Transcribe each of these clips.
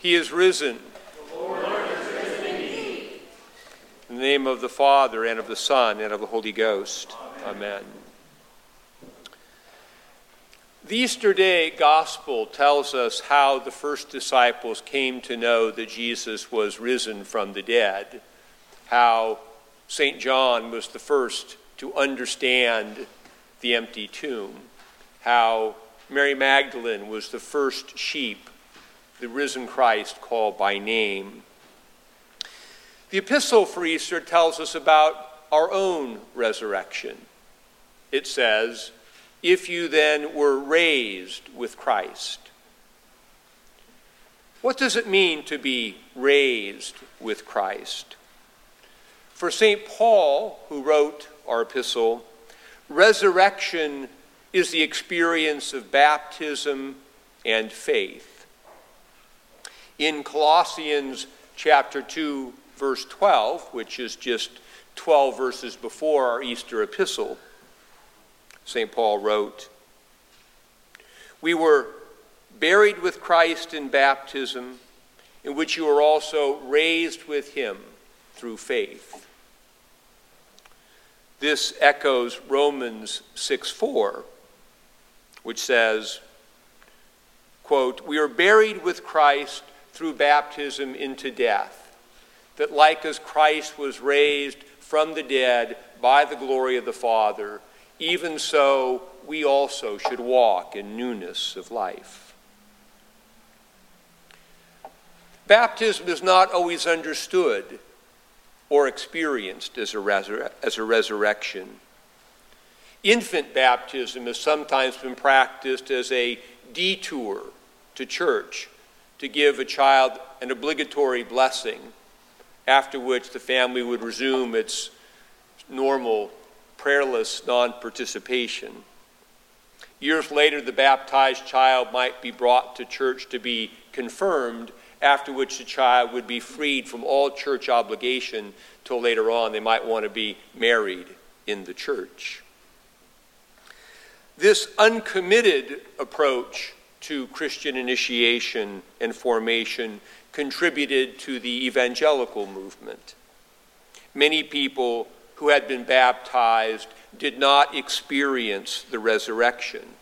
He is risen. The Lord is risen indeed. In the name of the Father, and of the Son, and of the Holy Ghost. Amen. The Easter Day Gospel tells us how the first disciples came to know that Jesus was risen from the dead, how Saint John was the first to understand the empty tomb, how Mary Magdalene was the first sheep the risen Christ called by name. The epistle for Easter tells us about our own resurrection. It says, "If you then were raised with Christ." What does it mean to be raised with Christ? For Saint Paul, who wrote our epistle, resurrection is the experience of baptism and faith. In Colossians chapter 2, verse 12, which is just 12 verses before our Easter epistle, St. Paul wrote, "We were buried with Christ in baptism, in which you were also raised with him through faith." This echoes Romans 6:4, which says, quote, "We are buried with Christ through baptism into death, that like as Christ was raised from the dead by the glory of the Father, even so we also should walk in newness of life." Baptism is not always understood or experienced as a resurrection. Infant baptism has sometimes been practiced as a detour to church, to give a child an obligatory blessing, after which the family would resume its normal, prayerless non-participation. Years later, the baptized child might be brought to church to be confirmed, after which the child would be freed from all church obligation till later on they might want to be married in the church. This uncommitted approach to Christian initiation and formation contributed to the evangelical movement. Many people who had been baptized did not experience the resurrection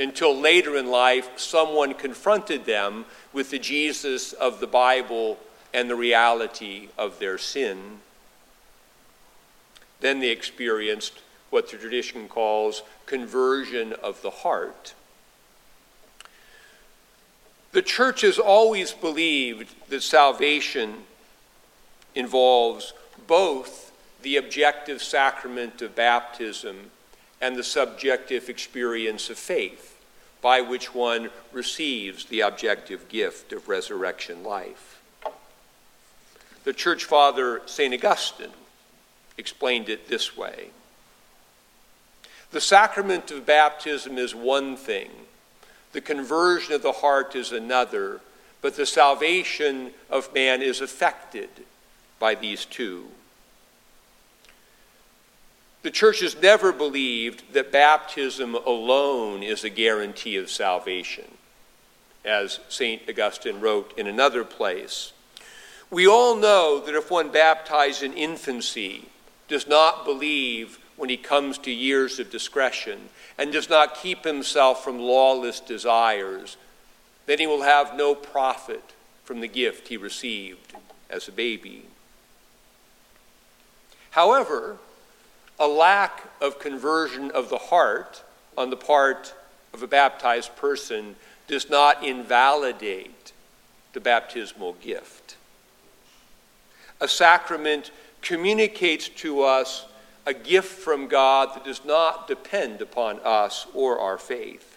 until later in life someone confronted them with the Jesus of the Bible and the reality of their sin. Then they experienced what the tradition calls conversion of the heart. The church has always believed that salvation involves both the objective sacrament of baptism and the subjective experience of faith, by which one receives the objective gift of resurrection life. The church father, Saint Augustine, explained it this way: "The sacrament of baptism is one thing, the conversion of the heart is another, but the salvation of man is affected by these two." The church has never believed that baptism alone is a guarantee of salvation. As St. Augustine wrote in another place, "We all know that if one baptized in infancy does not believe when he comes to years of discretion and does not keep himself from lawless desires, then he will have no profit from the gift he received as a baby." However, a lack of conversion of the heart on the part of a baptized person does not invalidate the baptismal gift. A sacrament communicates to us a gift from God that does not depend upon us or our faith.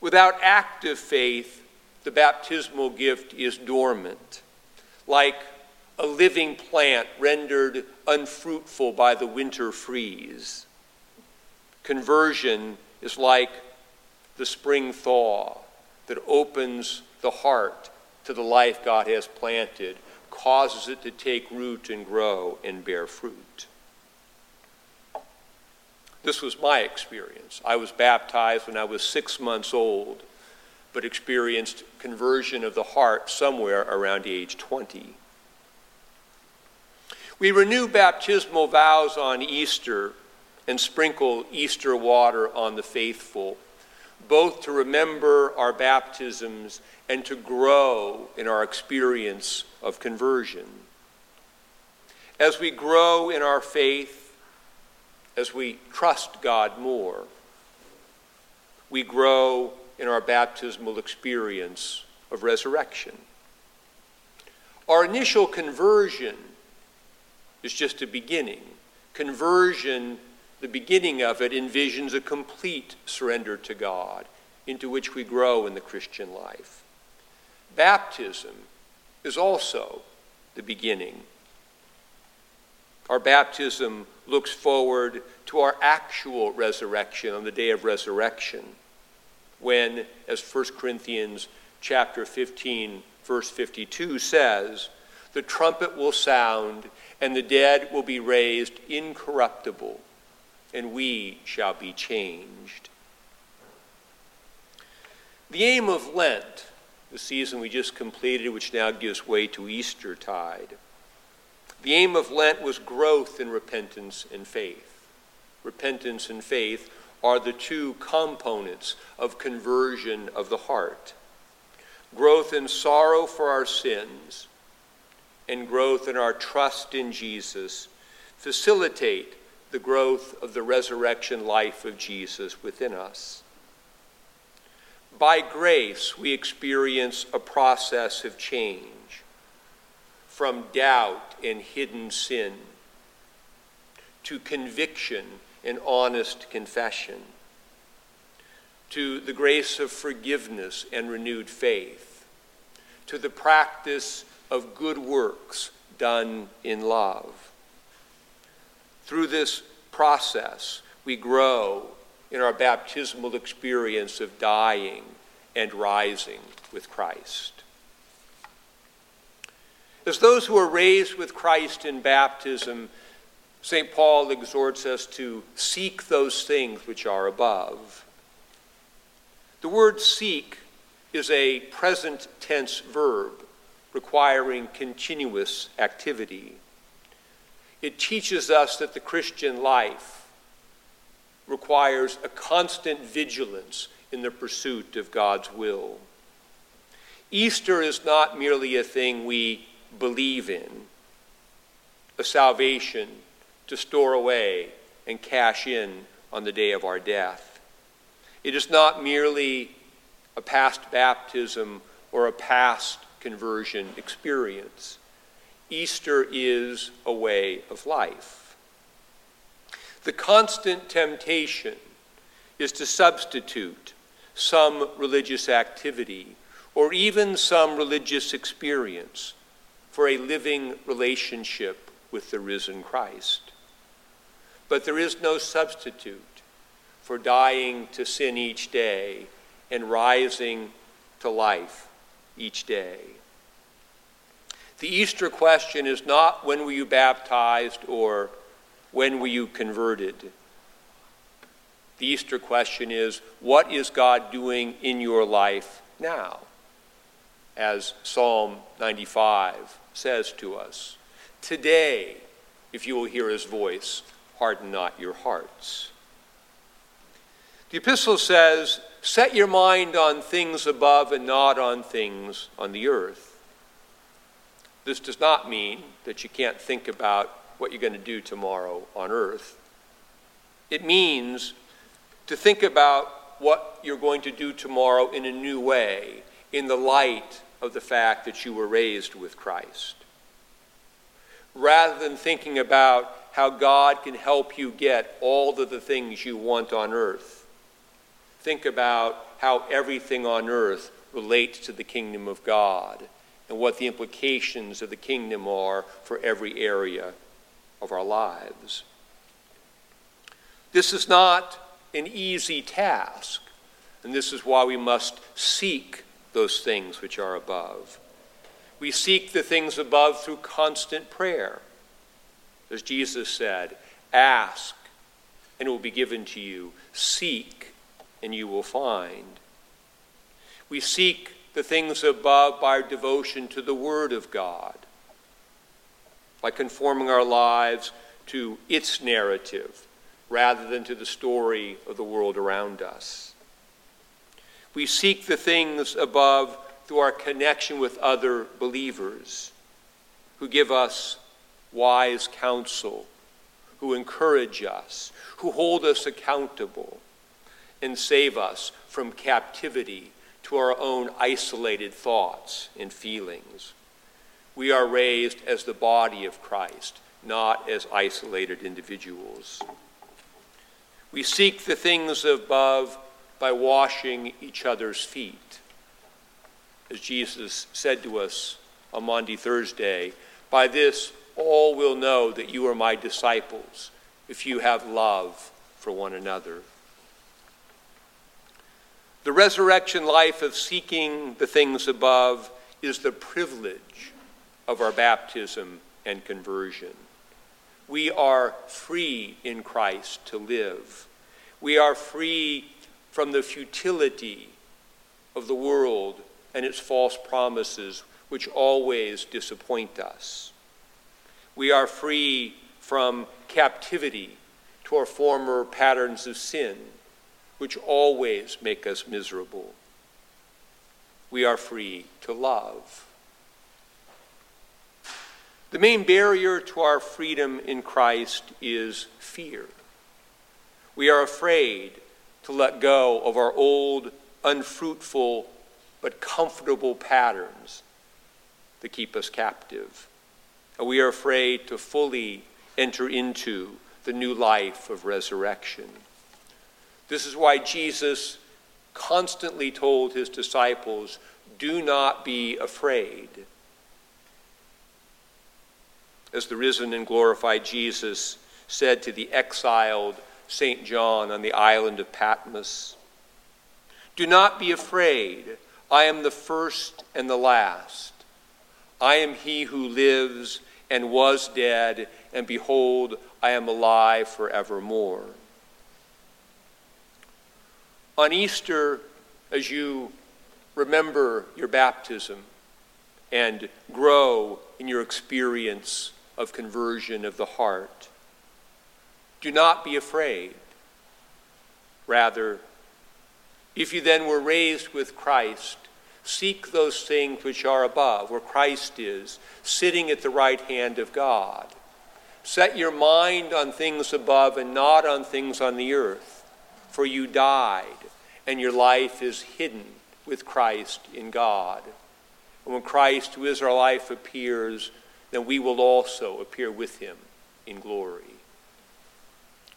Without active faith, the baptismal gift is dormant, like a living plant rendered unfruitful by the winter freeze. Conversion is like the spring thaw that opens the heart to the life God has planted, causes it to take root and grow and bear fruit. This was my experience. I was baptized when I was 6 months old but experienced conversion of the heart somewhere around age 20. We renew baptismal vows on Easter and sprinkle Easter water on the faithful, both to remember our baptisms and to grow in our experience of conversion. As we grow in our faith, as we trust God more, we grow in our baptismal experience of resurrection. Our initial conversion is just a beginning. Conversion, the beginning of it, envisions a complete surrender to God, into which we grow in the Christian life. Baptism is also the beginning. Our baptism looks forward to our actual resurrection on the day of resurrection, when, as 1 Corinthians chapter 15, verse 52 says, the trumpet will sound, and the dead will be raised incorruptible, and we shall be changed. The aim of Lent, the season we just completed, which now gives way to Eastertide, the aim of Lent was growth in repentance and faith. Repentance and faith are the two components of conversion of the heart. Growth in sorrow for our sins and growth in our trust in Jesus facilitate the growth of the resurrection life of Jesus within us. By grace, we experience a process of change from doubt and hidden sin to conviction and honest confession, to the grace of forgiveness and renewed faith, to the practice of good works done in love. Through this process, we grow in our baptismal experience of dying and rising with Christ. As those who are raised with Christ in baptism, St. Paul exhorts us to seek those things which are above. The word seek is a present tense verb requiring continuous activity. It teaches us that the Christian life requires a constant vigilance in the pursuit of God's will. Easter is not merely a thing we believe in, a salvation to store away and cash in on the day of our death. It is not merely a past baptism or a past conversion experience. Easter is a way of life. The constant temptation is to substitute some religious activity or even some religious experience for a living relationship with the risen Christ. But there is no substitute for dying to sin each day and rising to life each day. The Easter question is not when were you baptized or when were you converted. The Easter question is, what is God doing in your life now? As Psalm 95 says to us, today, if you will hear his voice, harden not your hearts. The epistle says, set your mind on things above and not on things on the earth. This does not mean that you can't think about what you're going to do tomorrow on earth. It means to think about what you're going to do tomorrow in a new way, in the light of the fact that you were raised with Christ. Rather than thinking about how God can help you get all of the things you want on earth, think about how everything on earth relates to the kingdom of God and what the implications of the kingdom are for every area of our lives. This is not an easy task, and this is why we must seek those things which are above. We seek the things above through constant prayer. As Jesus said, ask and it will be given to you. Seek and you will find. We seek the things above by our devotion to the Word of God, by conforming our lives to its narrative rather than to the story of the world around us. We seek the things above through our connection with other believers who give us wise counsel, who encourage us, who hold us accountable, and save us from captivity to our own isolated thoughts and feelings. We are raised as the body of Christ, not as isolated individuals. We seek the things above by washing each other's feet. As Jesus said to us on Maundy Thursday, by this all will know that you are my disciples, if you have love for one another. The resurrection life of seeking the things above is the privilege of our baptism and conversion. We are free in Christ to live. We are free from the futility of the world and its false promises, which always disappoint us. We are free from captivity to our former patterns of sin, which always make us miserable. We are free to love. The main barrier to our freedom in Christ is fear. We are afraid to let go of our old, unfruitful, but comfortable patterns that keep us captive. And we are afraid to fully enter into the new life of resurrection. This is why Jesus constantly told his disciples, "Do not be afraid." As the risen and glorified Jesus said to the exiled Saint John on the island of Patmos, "Do not be afraid. I am the first and the last. I am he who lives and was dead, and behold, I am alive forevermore." On Easter, as you remember your baptism and grow in your experience of conversion of the heart, do not be afraid. Rather, if you then were raised with Christ, seek those things which are above, where Christ is, sitting at the right hand of God. Set your mind on things above and not on things on the earth, for you died, and your life is hidden with Christ in God. And when Christ, who is our life, appears, then we will also appear with him in glory.